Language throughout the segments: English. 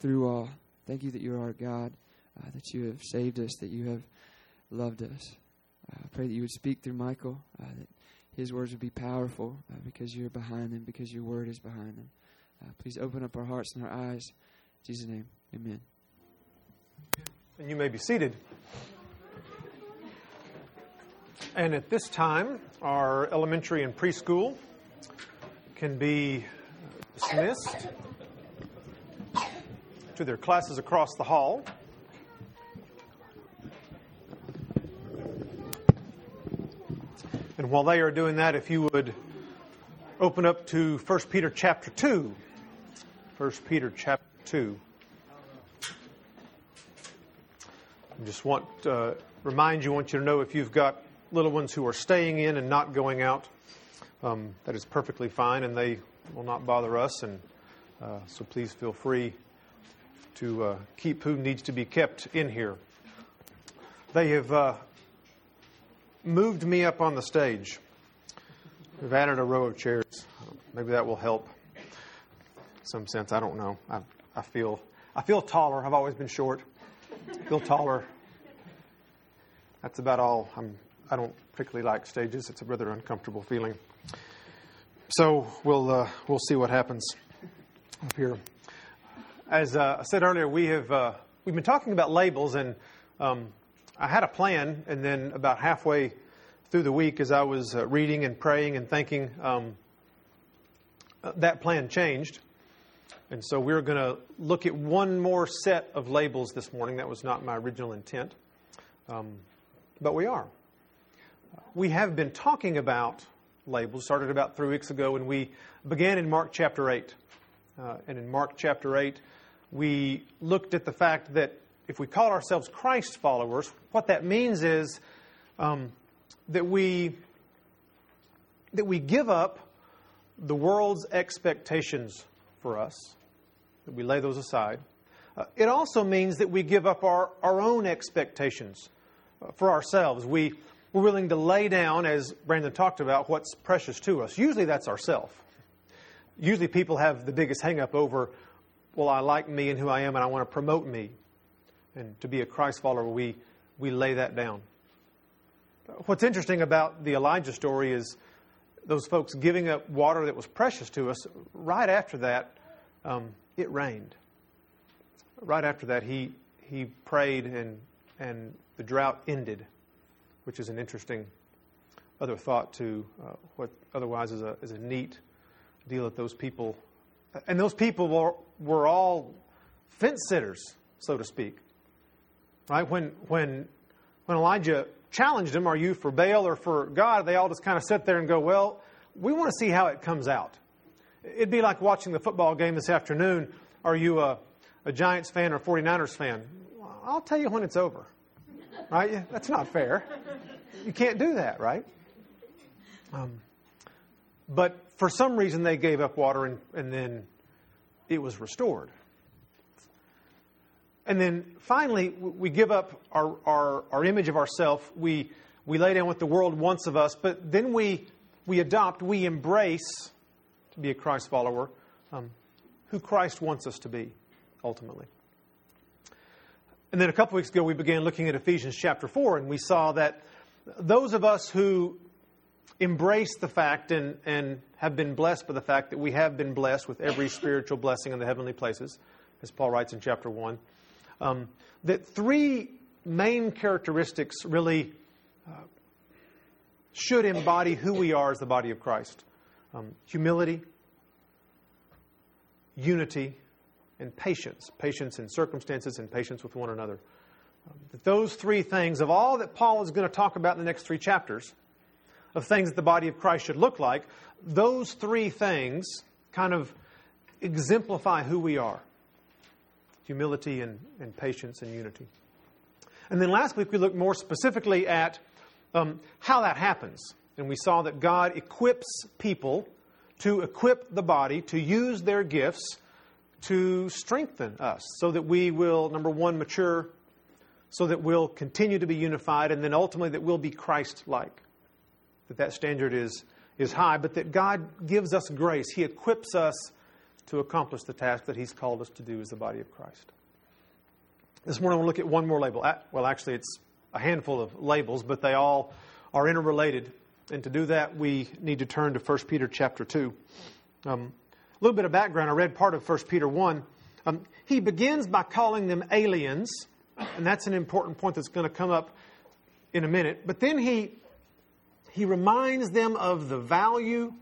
through all. Thank you that you are our God, that you have saved us, that you have loved us. I pray that you would speak through Michael, that his words would be powerful because you're behind them, because your word is behind them. Please open up our hearts and our eyes. In Jesus' name, amen. And you may be seated. And at this time, our elementary and preschool can be dismissed to their classes across the hall. And while they are doing that, if you would open up to 1 Peter chapter 2. 1 Peter chapter 2. I just want to remind you to know if you've got little ones who are staying in and not going out, that is perfectly fine, and they will not bother us. And so please feel free to keep who needs to be kept in here. They have moved me up on the stage. We've added a row of chairs. Maybe that will help in some sense. I don't know. I feel taller. I've always been short. I feel taller. That's about all. I don't particularly like stages. It's a rather uncomfortable feeling. So we'll see what happens up here. As I said earlier, we've been talking about labels, and I had a plan, and then about halfway through the week, as I was reading and praying and thinking, that plan changed. And so we're going to look at one more set of labels this morning. That was not my original intent, but we are. We have been talking about labels. Started about 3 weeks ago, and we began in Mark chapter 8. And in Mark chapter 8, we looked at the fact that if we call ourselves Christ followers, what that means is that we give up the world's expectations for us, that we lay those aside. It also means that we give up our own expectations for ourselves. We're willing to lay down, as Brandon talked about, what's precious to us. Usually that's ourself. Usually people have the biggest hang-up over, well, I like me and who I am, and I want to promote me. And to be a Christ follower, we lay that down. What's interesting about the Elijah story is those folks giving up water that was precious to us. Right after that, it rained. Right after that, he prayed, and the drought ended, which is an interesting other thought to what otherwise is a neat deal that those people... And those people were all fence sitters, so to speak. Right? When Elijah challenged them, are you for Baal or for God, they all just kind of sit there and go, well, we want to see how it comes out. It'd be like watching the football game this afternoon. Are you a Giants fan or a 49ers fan? I'll tell you when it's over. Right? That's not fair. You can't do that, right? But for some reason, they gave up water, and then it was restored. And then finally, we give up our image of ourselves. We lay down what the world wants of us, but then we embrace, to be a Christ follower, who Christ wants us to be, ultimately. And then a couple weeks ago, we began looking at Ephesians chapter 4, and we saw that those of us who embrace the fact and have been blessed by the fact that we have been blessed with every spiritual blessing in the heavenly places, as Paul writes in chapter 1, that three main characteristics really should embody who we are as the body of Christ. Humility, unity, and patience. Patience in circumstances and patience with one another. That those three things, of all that Paul is going to talk about in the next three chapters, of things that the body of Christ should look like, those three things kind of exemplify who we are. Humility and patience and unity. And then last week we looked more specifically at how that happens. And we saw that God equips people to equip the body to use their gifts to strengthen us so that we will, number one, mature, so that we'll continue to be unified, and then ultimately that we'll be Christ-like. That standard is high, but that God gives us grace. He equips us to accomplish the task that he's called us to do as the body of Christ. This morning we'll look at one more label. Well, actually it's a handful of labels, but they all are interrelated. And to do that, we need to turn to 1 Peter chapter 2. A little bit of background. I read part of 1 Peter 1. He begins by calling them aliens, and that's an important point that's going to come up in a minute. But then he reminds them of the value,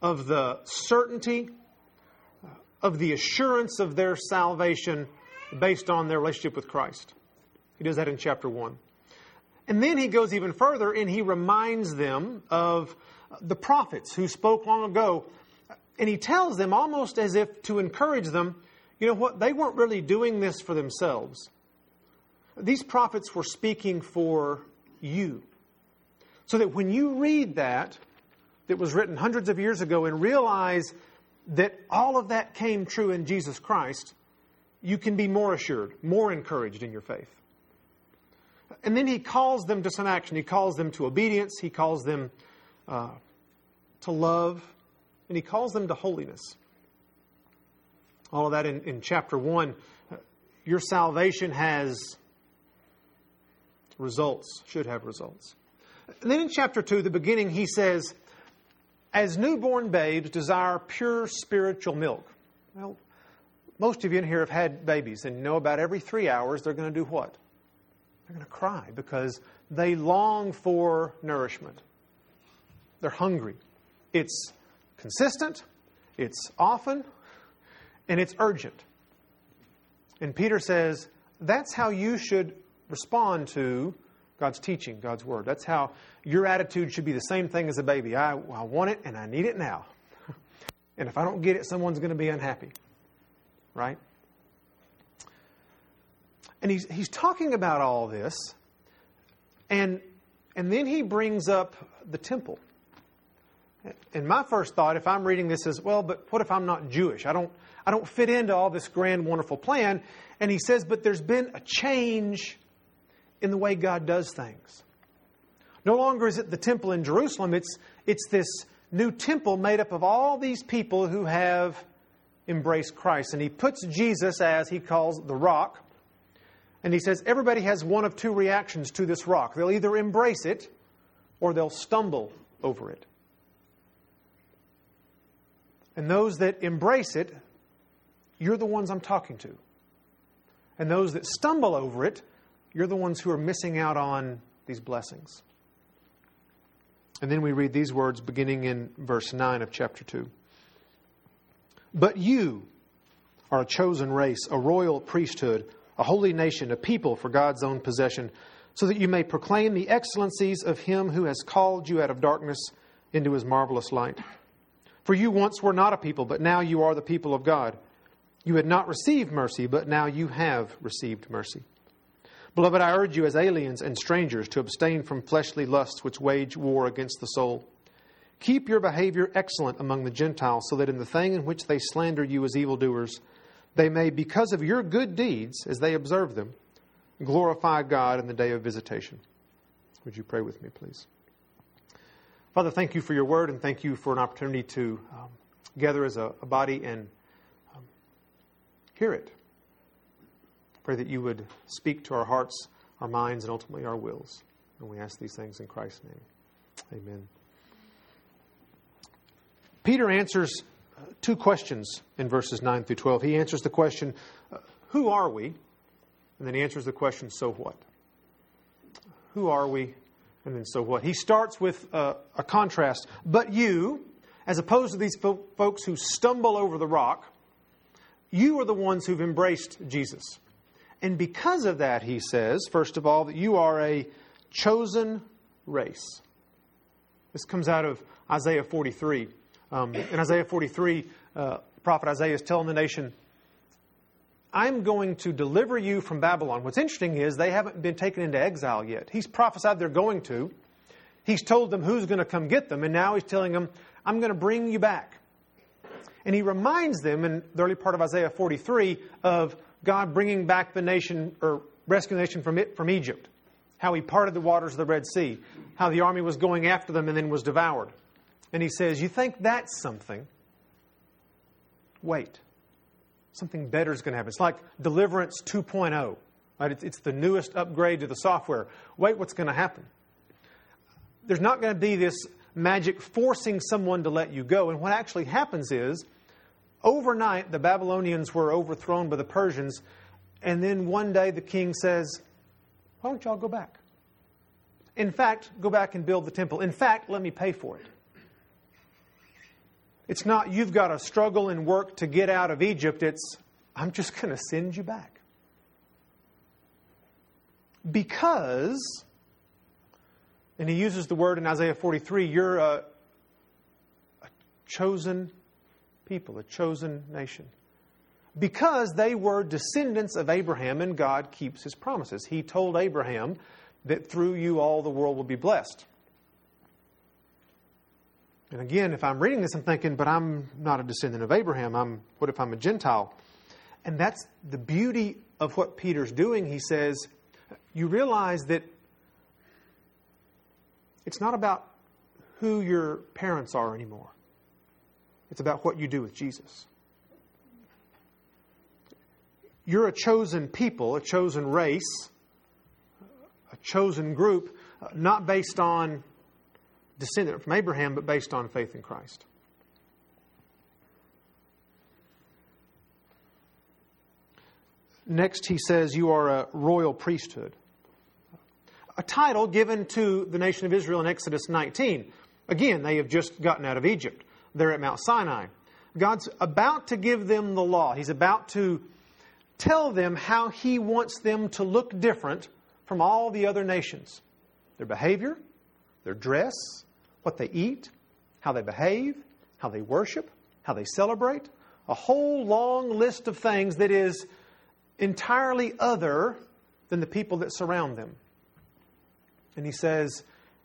of the certainty, of the assurance of their salvation based on their relationship with Christ. He does that in chapter 1. And then he goes even further and he reminds them of the prophets who spoke long ago. And he tells them almost as if to encourage them, you know what, they weren't really doing this for themselves. These prophets were speaking for you. So that when you read that was written hundreds of years ago and realize that all of that came true in Jesus Christ, you can be more assured, more encouraged in your faith. And then he calls them to some action. He calls them to obedience. He calls them to love. And he calls them to holiness. All of that in chapter 1. Your salvation has results, should have results. And then in chapter 2, the beginning, he says, as newborn babes desire pure spiritual milk. Well, most of you in here have had babies and know about every 3 hours they're going to do what? They're going to cry because they long for nourishment. They're hungry. It's consistent, it's often, and it's urgent. And Peter says, that's how you should respond to God's teaching, God's Word. That's how your attitude should be the same thing as a baby. I want it and I need it now. And if I don't get it, someone's going to be unhappy. Right? And he's talking about all this, and then he brings up the temple. And my first thought, if I'm reading this, is, well, but what if I'm not Jewish? I don't fit into all this grand, wonderful plan. And he says, but there's been a change in the way God does things. No longer is it the temple in Jerusalem. It's this new temple made up of all these people who have embraced Christ. And he puts Jesus as he calls the rock. And he says, everybody has one of two reactions to this rock. They'll either embrace it or they'll stumble over it. And those that embrace it, you're the ones I'm talking to. And those that stumble over it, you're the ones who are missing out on these blessings. And then we read these words beginning in verse 9 of chapter 2. But you are a chosen race, a royal priesthood, a holy nation, a people for God's own possession, so that you may proclaim the excellencies of Him who has called you out of darkness into His marvelous light. For you once were not a people, but now you are the people of God. You had not received mercy, but now you have received mercy. Beloved, I urge you as aliens and strangers to abstain from fleshly lusts which wage war against the soul. Keep your behavior excellent among the Gentiles, so that in the thing in which they slander you as evildoers, they may, because of your good deeds, as they observe them, glorify God in the day of visitation. Would you pray with me, please? Father, thank you for your word, and thank you for an opportunity to gather as a body and hear it. Pray that you would speak to our hearts, our minds, and ultimately our wills. And we ask these things in Christ's name. Amen. Peter answers two questions in verses 9 through 12. He answers the question, who are we? And then he answers the question, so what? Who are we? And then so what? He starts with a contrast. But you, as opposed to these folks who stumble over the rock, you are the ones who've embraced Jesus. And because of that, he says, first of all, that you are a chosen race. This comes out of Isaiah 43. In Isaiah 43, the prophet Isaiah is telling the nation, I'm going to deliver you from Babylon. What's interesting is they haven't been taken into exile yet. He's prophesied they're going to. He's told them who's going to come get them. And now he's telling them, I'm going to bring you back. And he reminds them in the early part of Isaiah 43 of God bringing back the nation or rescuing the nation from Egypt. How he parted the waters of the Red Sea. How the army was going after them and then was devoured. And he says, you think that's something? wait. Something better is going to happen. It's like Deliverance 2.0. Right? It's the newest upgrade to the software. Wait, what's going to happen? There's not going to be this magic forcing someone to let you go. And what actually happens is, overnight, the Babylonians were overthrown by the Persians. And then one day the king says, why don't y'all go back? In fact, go back and build the temple. In fact, let me pay for it. It's not you've got to struggle and work to get out of Egypt. It's I'm just going to send you back. Because, and he uses the word in Isaiah 43, you're a chosen people, a chosen nation. Because they were descendants of Abraham, and God keeps His promises. He told Abraham that through you all the world will be blessed. And again, if I'm reading this, I'm thinking, but I'm not a descendant of Abraham. What if I'm a Gentile? And that's the beauty of what Peter's doing. He says, you realize that it's not about who your parents are anymore. It's about what you do with Jesus. You're a chosen people, a chosen race, a chosen group, not based on descendant from Abraham, but based on faith in Christ. Next, he says, you are a royal priesthood. A title given to the nation of Israel in Exodus 19. Again, they have just gotten out of Egypt. They're at Mount Sinai. God's about to give them the law. He's about to tell them how He wants them to look different from all the other nations. Their behavior, their dress, what they eat, how they behave, how they worship, how they celebrate. A whole long list of things that is entirely other than the people that surround them. And He says,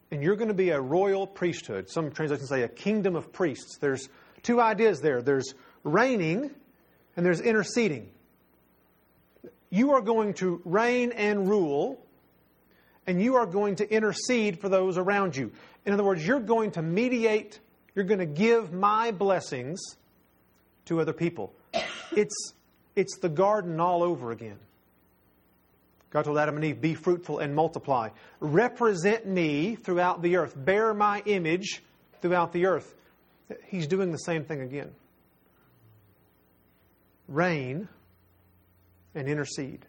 and you're going to be a royal priesthood. Some translations say a kingdom of priests. There's two ideas there. There's reigning and there's interceding. You are going to reign and rule, and you are going to intercede for those around you. In other words, you're going to mediate, you're going to give my blessings to other people. It's the garden all over again. God told Adam and Eve, be fruitful and multiply. Represent me throughout the earth. Bear my image throughout the earth. He's doing the same thing again. Reign and intercede.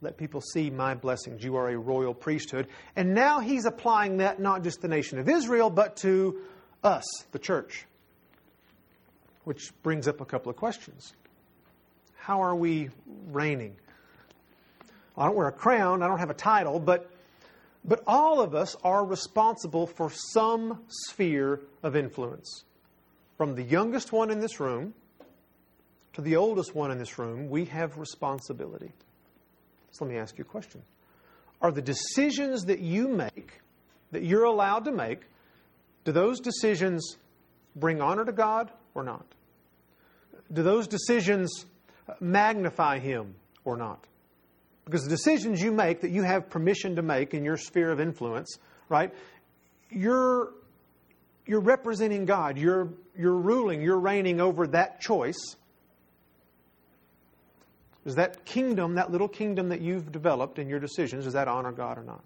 Let people see my blessings. You are a royal priesthood. And now He's applying that not just to the nation of Israel, but to us, the church. Which brings up a couple of questions. How are we reigning? I don't wear a crown. I don't have a title. But all of us are responsible for some sphere of influence. From the youngest one in this room to the oldest one in this room, we have responsibility. So let me ask you a question. Are the decisions that you make, that you're allowed to make, do those decisions bring honor to God or not? Do those decisions magnify Him or not? Because the decisions you make that you have permission to make in your sphere of influence, right? You're representing God. You're ruling. You're reigning over that choice. Does that kingdom, that little kingdom that you've developed in your decisions, does that honor God or not?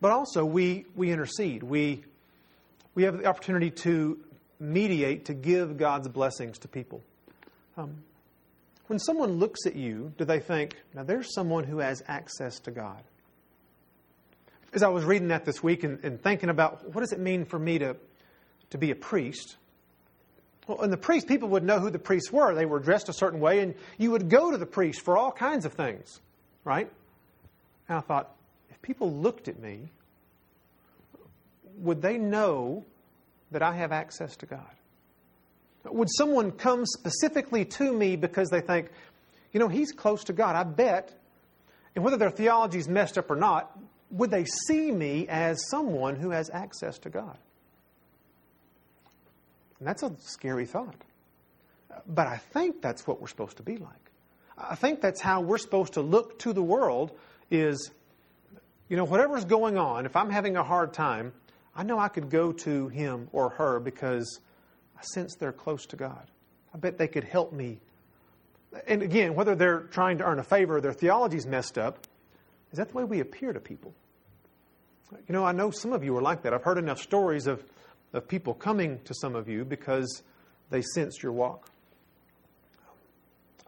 But also, we intercede. We have the opportunity to mediate, to give God's blessings to people. When someone looks at you, do they think, now there's someone who has access to God? As I was reading that this week and thinking about what does it mean for me to be a priest? Well, and the priest, people would know who the priests were. They were dressed a certain way, and you would go to the priest for all kinds of things, right? And I thought, if people looked at me, would they know that I have access to God? Would someone come specifically to me because they think, you know, he's close to God, I bet. And whether their theology's messed up or not, would they see me as someone who has access to God? And that's a scary thought. But I think that's what we're supposed to be like. I think that's how we're supposed to look to the world is, you know, whatever's going on, if I'm having a hard time, I know I could go to him or her because I I sense they're close to God. I bet they could help me. And again, whether they're trying to earn a favor or their theology's messed up, is that the way we appear to people? You know, I know some of you are like that. I've heard enough stories of people coming to some of you because they sensed your walk.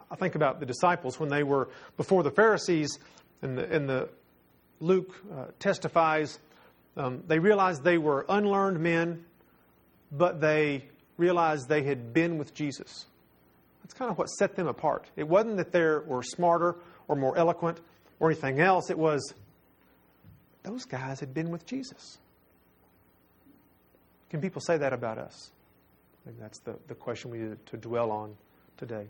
I think about the disciples when they were before the Pharisees, and Luke testifies, they realized they were unlearned men, but they realized they had been with Jesus. That's kind of what set them apart. It wasn't that they were smarter or more eloquent or anything else. It was those guys had been with Jesus. Can people say that about us? I think that's the question we need to dwell on today.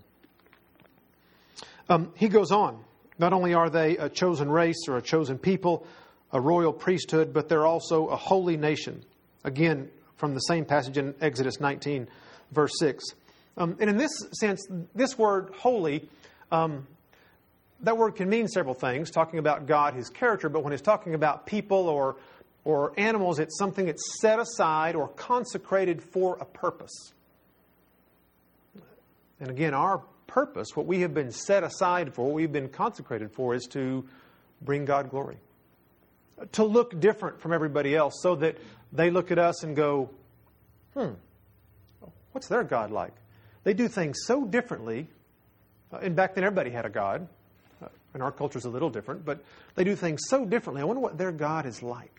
He goes on. Not only are they a chosen race or a chosen people, a royal priesthood, but they're also a holy nation. Again, from the same passage in Exodus 19, verse 6. And in this sense, this word holy, that word can mean several things, talking about God, His character, but when it's talking about people or animals, it's something that's set aside or consecrated for a purpose. And again, our purpose, what we have been set aside for, what we've been consecrated for, is to bring God glory. To look different from everybody else so that they look at us and go, what's their God like? They do things so differently. And back then everybody had a God. And our culture's a little different, but they do things so differently. I wonder what their God is like.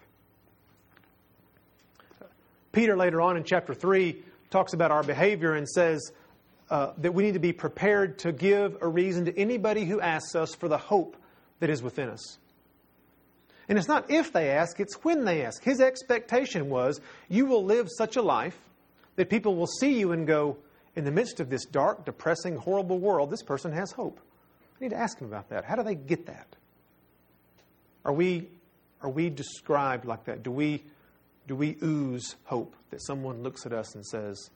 Peter later on in chapter 3 talks about our behavior and says that we need to be prepared to give a reason to anybody who asks us for the hope that is within us. And it's not if they ask, it's when they ask. His expectation was, you will live such a life that people will see you and go, in the midst of this dark, depressing, horrible world, this person has hope. I need to ask him about that. How do they get that? Are we described like that? Do we ooze hope that someone looks at us and says,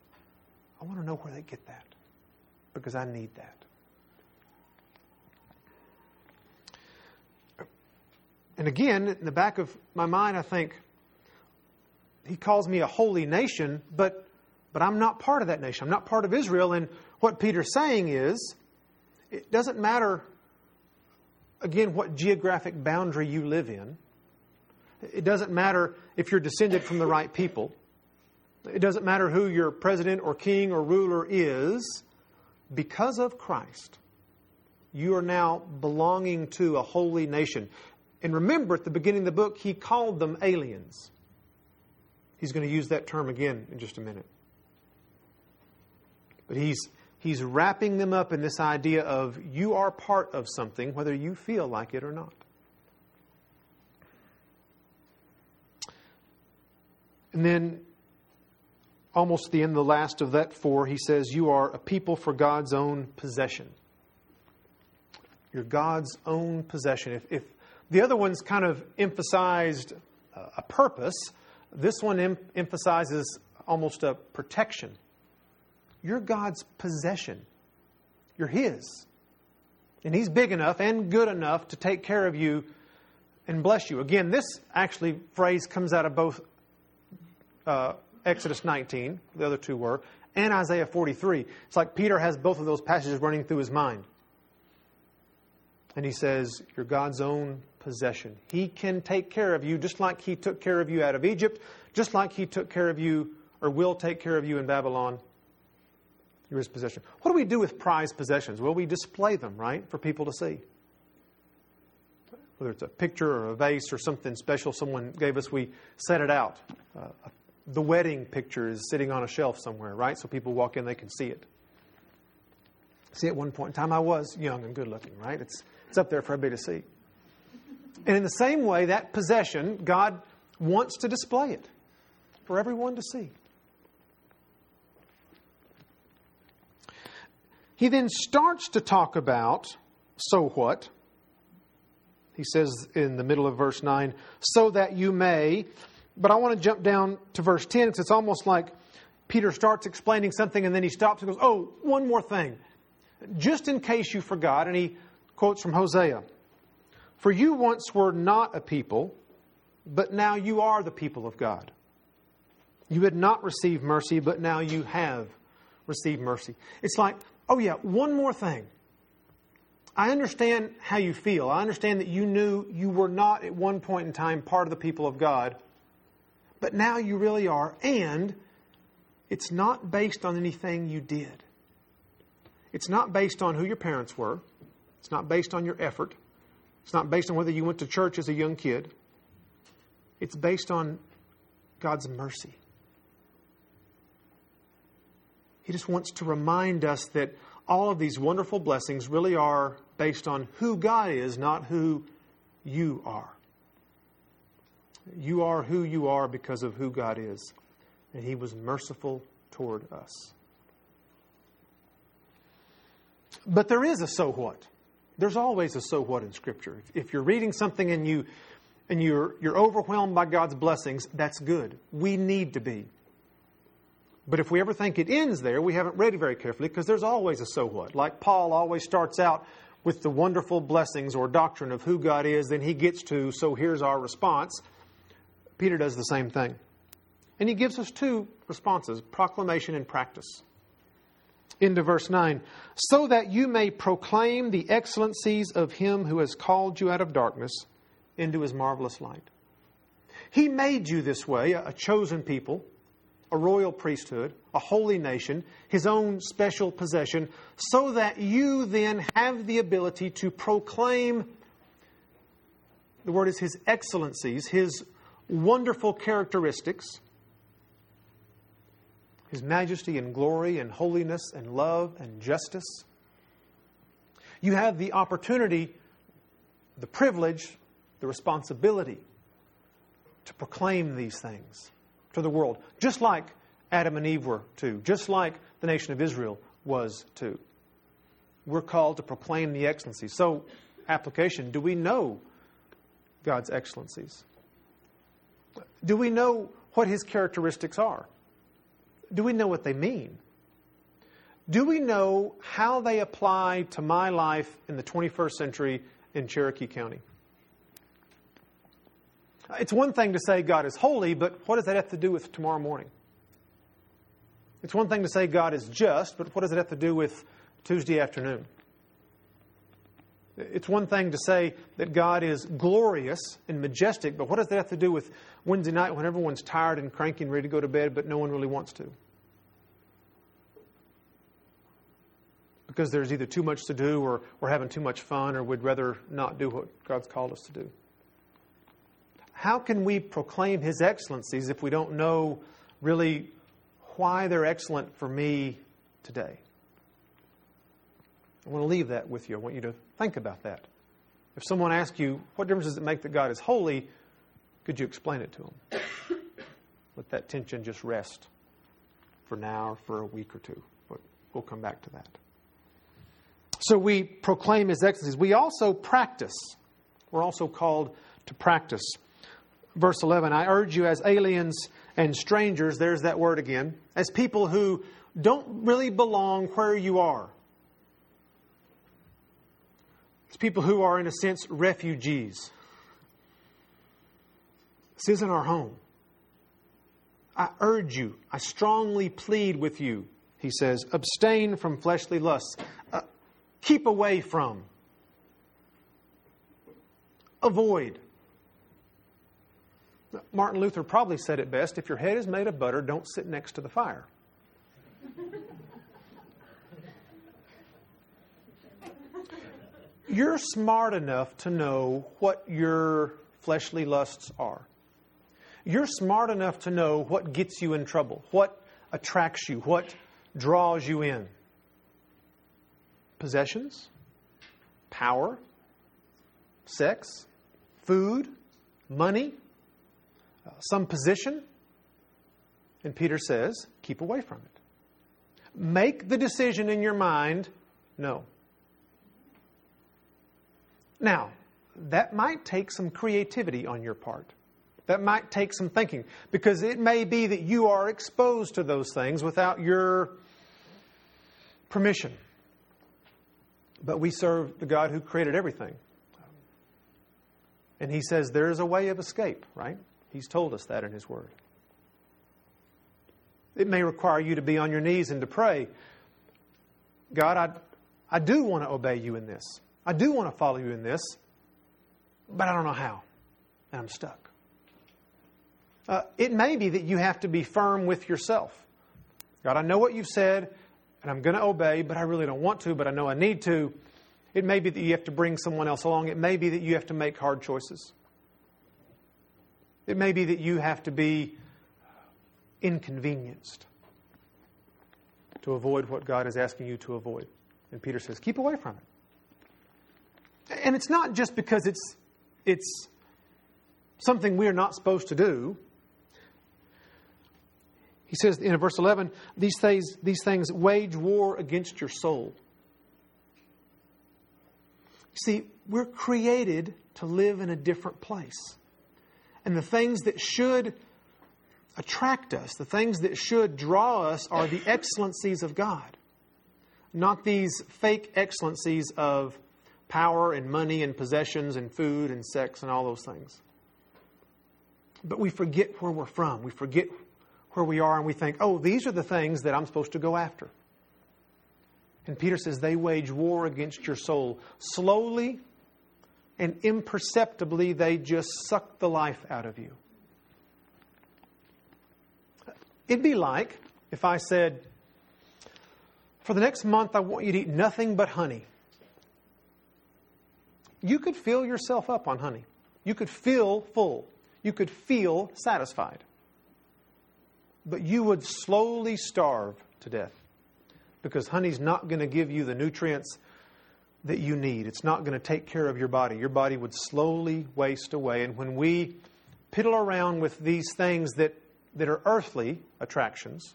I want to know where they get that, because I need that? And again, in the back of my mind, I think, he calls me a holy nation, but I'm not part of that nation. I'm not part of Israel. And what Peter's saying is, it doesn't matter, again, what geographic boundary you live in. It doesn't matter if you're descended from the right people. It doesn't matter who your president or king or ruler is. Because of Christ, you are now belonging to a holy nation. And remember, at the beginning of the book, he called them aliens. He's going to use that term again in just a minute. But he's wrapping them up in this idea of you are part of something, whether you feel like it or not. And then, almost at the end, the last of that four, he says, you are a people for God's own possession. You're God's own possession. If the other one's kind of emphasized a purpose, this one emphasizes almost a protection. You're God's possession. You're His. And He's big enough and good enough to take care of you and bless you. Again, this actually phrase comes out of both Exodus 19, the other two were, and Isaiah 43. It's like Peter has both of those passages running through his mind. And he says, you're God's own possession. He can take care of you just like He took care of you out of Egypt, just like He took care of you or will take care of you in Babylon. You're His possession. What do we do with prized possessions? Well, we display them, right, for people to see. Whether it's a picture or a vase or something special someone gave us, we set it out. The wedding picture is sitting on a shelf somewhere, right? So people walk in, they can see it. See, at one point in time, I was young and good-looking, right? It's up there for everybody to see. And in the same way, that possession, God wants to display it for everyone to see. He then starts to talk about, so what? He says in the middle of verse 9, so that you may... But I want to jump down to verse 10 because it's almost like Peter starts explaining something and then he stops and goes, oh, one more thing. Just in case you forgot, and he quotes from Hosea, for you once were not a people, but now you are the people of God. You had not received mercy, but now you have receive mercy. It's like, oh yeah, one more thing. I understand how you feel. I understand that you knew you were not at one point in time part of the people of God, but now you really are, and it's not based on anything you did. It's not based on who your parents were. It's not based on your effort. It's not based on whether you went to church as a young kid. It's based on God's mercy. He just wants to remind us that all of these wonderful blessings really are based on who God is, not who you are. You are who you are because of who God is. And He was merciful toward us. But there is a so what. There's always a so what in Scripture. If you're reading something and you're overwhelmed by God's blessings, that's good. We need to be. But if we ever think it ends there, we haven't read it very carefully, because there's always a so what. Like Paul always starts out with the wonderful blessings or doctrine of who God is, then he gets to, so here's our response. Peter does the same thing. And he gives us two responses, proclamation and practice. Into verse 9, so that you may proclaim the excellencies of Him who has called you out of darkness into His marvelous light. He made you this way, a chosen people, a royal priesthood, a holy nation, His own special possession, so that you then have the ability to proclaim, the word is His excellencies, His wonderful characteristics, His majesty and glory and holiness and love and justice. You have the opportunity, the privilege, the responsibility to proclaim these things to the world, just like Adam and Eve were to, just like the nation of Israel was to. We're called to proclaim the excellencies. So, application, do we know God's excellencies? Do we know what His characteristics are? Do we know what they mean? Do we know how they apply to my life in the 21st century in Cherokee County? It's one thing to say God is holy, but what does that have to do with tomorrow morning? It's one thing to say God is just, but what does it have to do with Tuesday afternoon? It's one thing to say that God is glorious and majestic, but what does that have to do with Wednesday night when everyone's tired and cranky and ready to go to bed, but no one really wants to? Because there's either too much to do, or we're having too much fun, or we'd rather not do what God's called us to do. How can we proclaim His excellencies if we don't know really why they're excellent for me today? I want to leave that with you. I want you to think about that. If someone asks you, what difference does it make that God is holy? Could you explain it to them? Let that tension just rest for now or for a week or two. But we'll come back to that. So we proclaim His excellencies. We also practice. We're also called to practice. Verse 11, I urge you as aliens and strangers, there's that word again, as people who don't really belong where you are. It's people who are, in a sense, refugees. This isn't our home. I urge you, I strongly plead with you, he says, abstain from fleshly lusts. Keep away from. Avoid. Martin Luther probably said it best, if your head is made of butter, don't sit next to the fire. You're smart enough to know what your fleshly lusts are. You're smart enough to know what gets you in trouble, what attracts you, what draws you in. Possessions, power, sex, food, money, some position. And Peter says, keep away from it. Make the decision in your mind, no. Now, that might take some creativity on your part. That might take some thinking, because it may be that you are exposed to those things without your permission. But we serve the God who created everything. And He says there is a way of escape, right? He's told us that in His Word. It may require you to be on your knees and to pray. God, I do want to obey you in this. I do want to follow you in this, but I don't know how, and I'm stuck. It may be that you have to be firm with yourself. God, I know what you've said, and I'm going to obey, but I really don't want to, but I know I need to. It may be that you have to bring someone else along. It may be that you have to make hard choices. It may be that you have to be inconvenienced to avoid what God is asking you to avoid. And Peter says, keep away from it. And it's not just because it's something we're not supposed to do. He says in verse 11, these things wage war against your soul. You see, we're created to live in a different place. And the things that should attract us, the things that should draw us, are the excellencies of God. Not these fake excellencies of power and money and possessions and food and sex and all those things. But we forget where we're from. We forget where we are, and we think, oh, these are the things that I'm supposed to go after. And Peter says they wage war against your soul. Slowly and imperceptibly, they just suck the life out of you. It'd be like if I said, for the next month, I want you to eat nothing but honey. You could fill yourself up on honey. You could feel full. You could feel satisfied. But you would slowly starve to death, because honey's not going to give you the nutrients that you need. It's not going to take care of your body. Your body would slowly waste away. And when we piddle around with these things that are earthly attractions,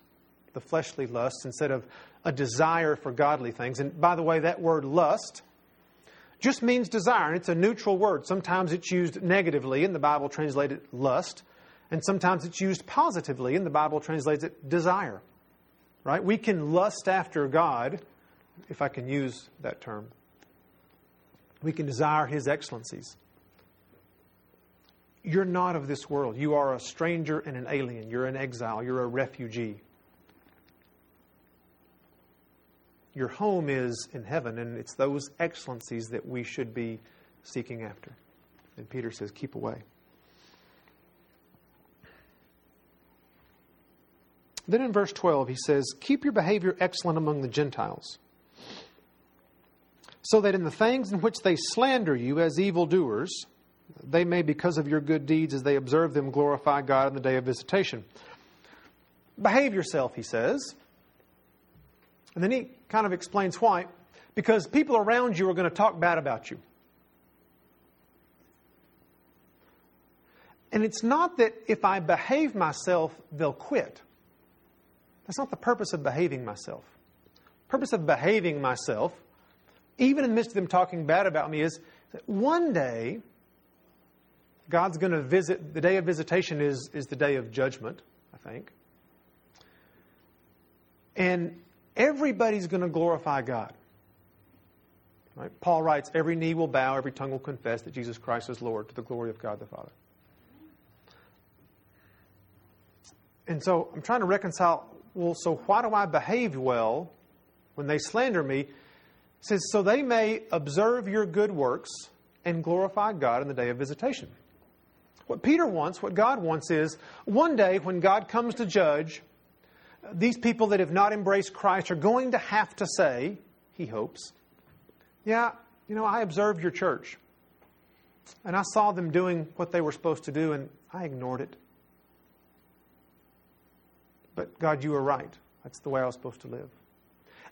the fleshly lusts, instead of a desire for godly things. And by the way, that word lust just means desire, and it's a neutral word. Sometimes it's used negatively, and the Bible translated lust. And sometimes it's used positively, and the Bible translates it desire. Right? We can lust after God, if I can use that term. We can desire His excellencies. You're not of this world. You are a stranger and an alien. You're an exile. You're a refugee. Your home is in heaven, and it's those excellencies that we should be seeking after. And Peter says, keep away. Then in verse 12, he says, keep your behavior excellent among the Gentiles, so that in the things in which they slander you as evildoers, they may, because of your good deeds as they observe them, glorify God in the day of visitation. Behave yourself, he says. And then he kind of explains why. Because people around you are going to talk bad about you. And it's not that if I behave myself, they'll quit. That's not the purpose of behaving myself. The purpose of behaving myself, even in the midst of them talking bad about me, is that one day God's going to visit. The day of visitation is the day of judgment, I think. And everybody's going to glorify God. Right? Paul writes, every knee will bow, every tongue will confess that Jesus Christ is Lord, to the glory of God the Father. And so I'm trying to reconcile, well, so why do I behave well when they slander me? It says, so they may observe your good works and glorify God in the day of visitation. What Peter wants, what God wants, is one day when God comes to judge, these people that have not embraced Christ are going to have to say, he hopes, yeah, you know, I observed your church, and I saw them doing what they were supposed to do, and I ignored it. But God, you were right. That's the way I was supposed to live.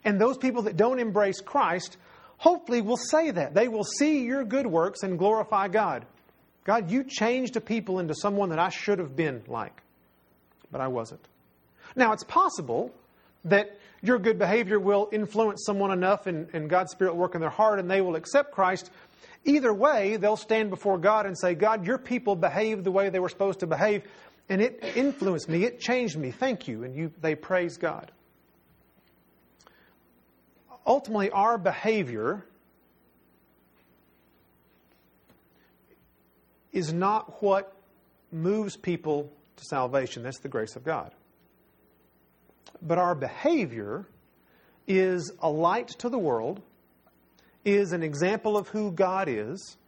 And those people that don't embrace Christ, hopefully, will say that. They will see your good works and glorify God. God, you changed a people into someone that I should have been like, but I wasn't. Now, it's possible that your good behavior will influence someone enough and God's Spirit will work in their heart and they will accept Christ. Either way, they'll stand before God and say, God, your people behaved the way they were supposed to behave, and it influenced me. It changed me. Thank you. And they praise God. Ultimately, our behavior is not what moves people to salvation. That's the grace of God. But our behavior is a light to the world, is an example of who God is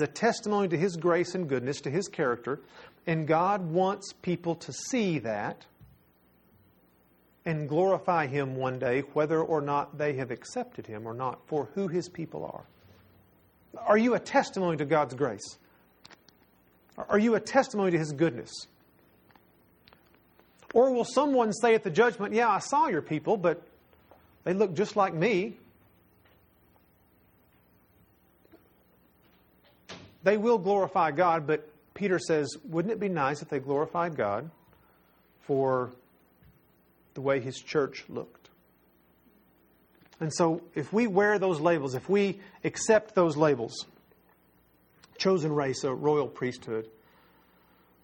a testimony to His grace and goodness, to His character, and God wants people to see that and glorify Him one day, whether or not they have accepted Him or not, for who His people are. Are you a testimony to God's grace? Are you a testimony to His goodness? Or will someone say at the judgment, yeah, I saw your people, but they look just like me. They will glorify God, but Peter says, wouldn't it be nice if they glorified God for the way His church looked? And so if we wear those labels, if we accept those labels, chosen race, a royal priesthood,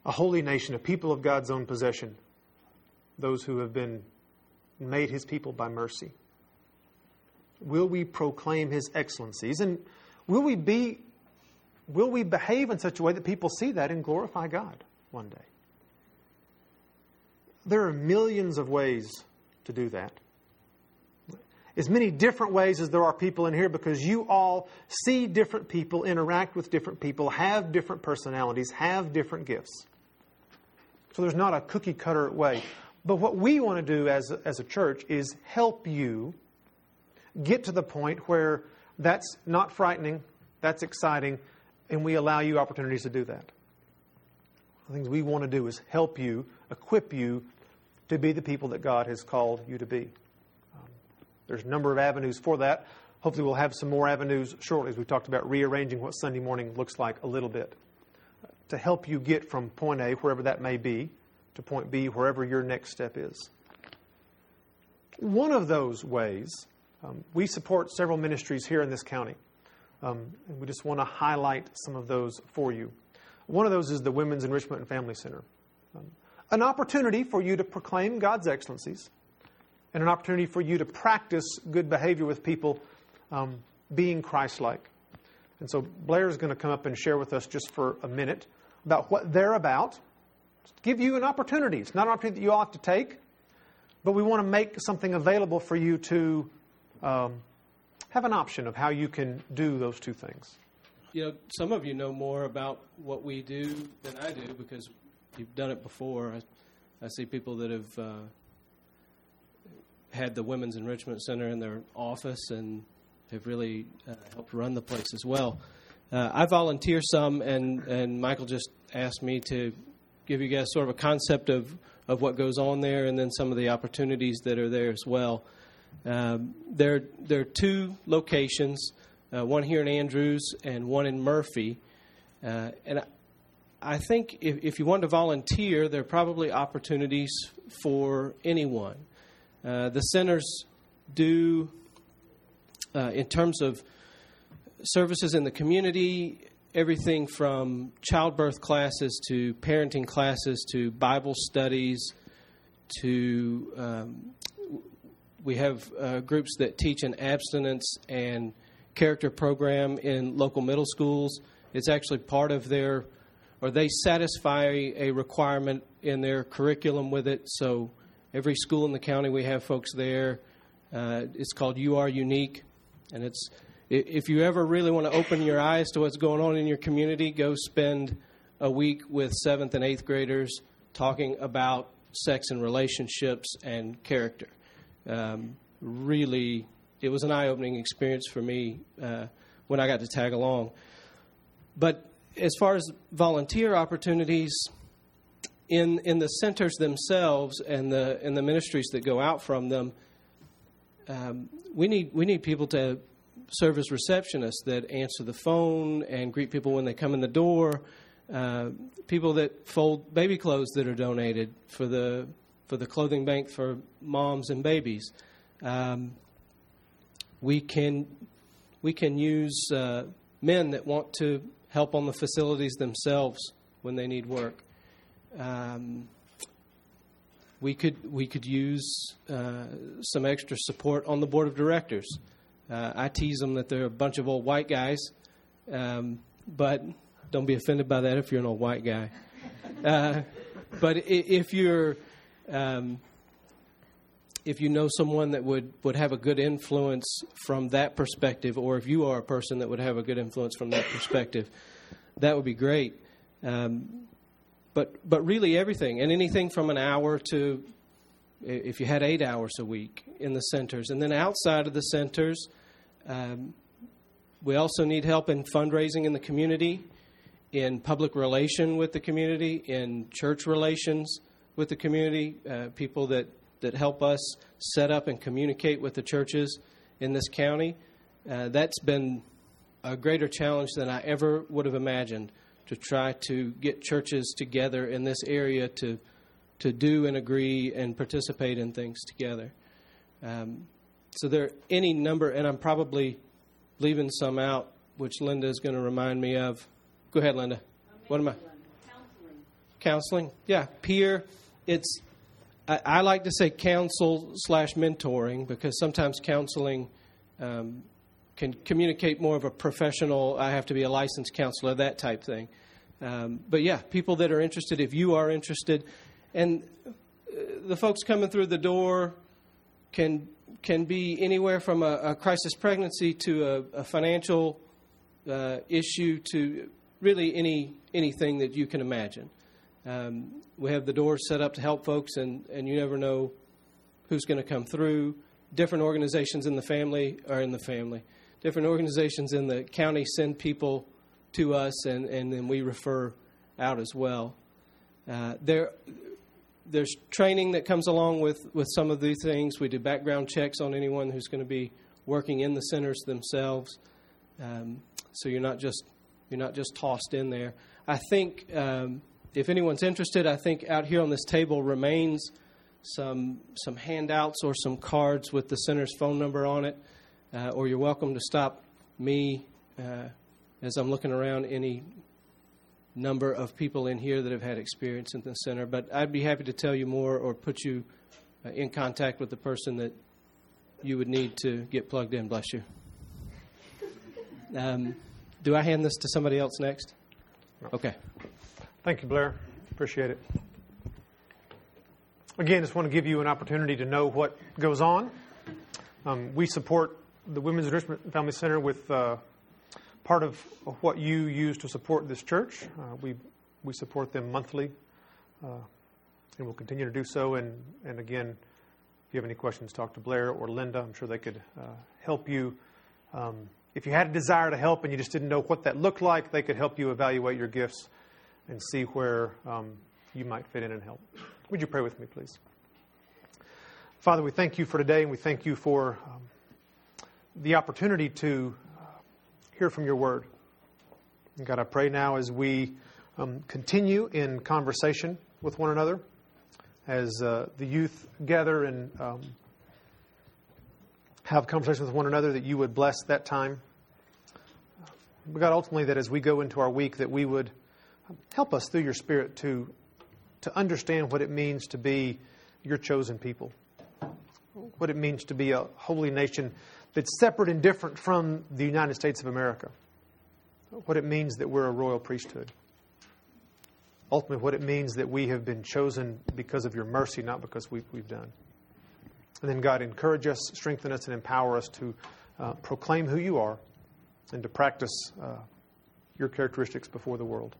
a holy nation, a people of God's own possession, those who have been made His people by mercy, will we proclaim His excellencies? And will we behave in such a way that people see that and glorify God one day? There are millions of ways to do that. As many different ways as there are people in here, because you all see different people, interact with different people, have different personalities, have different gifts. So there's not a cookie-cutter way. But what we want to do as a church is help you get to the point where that's not frightening, that's exciting, and we allow you opportunities to do that. The things we want to do is help you, equip you to be the people that God has called you to be. There's a number of avenues for that. Hopefully we'll have some more avenues shortly, as we talked about rearranging what Sunday morning looks like a little bit, to help you get from point A, wherever that may be, to point B, wherever your next step is. One of those ways, we support several ministries here in this county. And we just want to highlight some of those for you. One of those is the Women's Enrichment and Family Center. An opportunity for you to proclaim God's excellencies, and an opportunity for you to practice good behavior with people, being Christ-like. And so Blair is going to come up and share with us just for a minute about what they're about. Just to give you an opportunity. It's not an opportunity that you all have to take, but we want to make something available for you to have an option of how you can do those two things. You know, some of you know more about what we do than I do because you've done it before. I see people that have had the Women's Enrichment Center in their office and have really helped run the place as well. I volunteer some, and Michael just asked me to give you guys sort of a concept of what goes on there and then some of the opportunities that are there as well. There are two locations, one here in Andrews and one in Murphy. And I think if you want to volunteer, there are probably opportunities for anyone. The centers do, in terms of services in the community, everything from childbirth classes to parenting classes to Bible studies to we have groups that teach an abstinence and character program in local middle schools. It's actually part of their, or they satisfy a requirement in their curriculum with it. So every school in the county, we have folks there. It's called You Are Unique. And it's, if you ever really want to open your eyes to what's going on in your community, go spend a week with 7th and 8th graders talking about sex and relationships and character. Really, it was an eye-opening experience for me when I got to tag along. But as far as volunteer opportunities in the centers themselves and the ministries that go out from them, we need people to serve as receptionists that answer the phone and greet people when they come in the door. People that fold baby clothes that are donated for the clothing bank for moms and babies. We can use men that want to help on the facilities themselves when they need work. We could use some extra support on the board of directors. I tease them that they're a bunch of old white guys, but don't be offended by that if you're an old white guy. But if you're if you know someone that would have a good influence from that perspective, or if you are a person that would have a good influence from that perspective, that would be great. But really everything, and anything from an hour to, if you had 8 hours a week in the centers. And then outside of the centers, we also need help in fundraising in the community, in public relation with the community, in church relations with the community, people that help us set up and communicate with the churches in this county. That's been a greater challenge than I ever would have imagined, to try to get churches together in this area to do and agree and participate in things together. So there are any number, and I'm probably leaving some out, which Linda is going to remind me of. Go ahead, Linda. What am I? Counseling. Yeah, peer. It's I like to say counsel/mentoring, because sometimes counseling can communicate more of a professional, I have to be a licensed counselor, that type thing. But yeah, people that are interested, if you are interested. And the folks coming through the door can be anywhere from a crisis pregnancy to a financial issue to really anything that you can imagine. We have the doors set up to help folks, and you never know who's going to come through. Different organizations in the family are in the family. Different organizations in the county send people to us, and then we refer out as well. There's training that comes along with some of these things. We do background checks on anyone who's going to be working in the centers themselves. So you're not just tossed in there. I think if anyone's interested, I think out here on this table remains some handouts or some cards with the center's phone number on it. Or you're welcome to stop me as I'm looking around any number of people in here that have had experience in the center. But I'd be happy to tell you more or put you in contact with the person that you would need to get plugged in. Bless you. Do I hand this to somebody else next? Okay. Thank you, Blair. Appreciate it. Again, just want to give you an opportunity to know what goes on. We support the Women's Enrichment and Family Center with part of what you use to support this church. We support them monthly, and we'll continue to do so. And again, if you have any questions, talk to Blair or Linda. I'm sure they could help you. If you had a desire to help and you just didn't know what that looked like, they could help you evaluate your gifts and see where you might fit in and help. Would you pray with me, please? Father, we thank you for today, and we thank you for the opportunity to hear from your word. And God, I pray now as we continue in conversation with one another, as the youth gather and have conversations with one another, that you would bless that time. God, ultimately, that as we go into our week, that we would help us through your Spirit to understand what it means to be your chosen people, what it means to be a holy nation that's separate and different from the United States of America, what it means that we're a royal priesthood, ultimately what it means that we have been chosen because of your mercy, not because we've done. And then, God, encourage us, strengthen us, and empower us to proclaim who you are and to practice your characteristics before the world.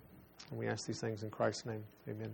And we ask these things in Christ's name. Amen.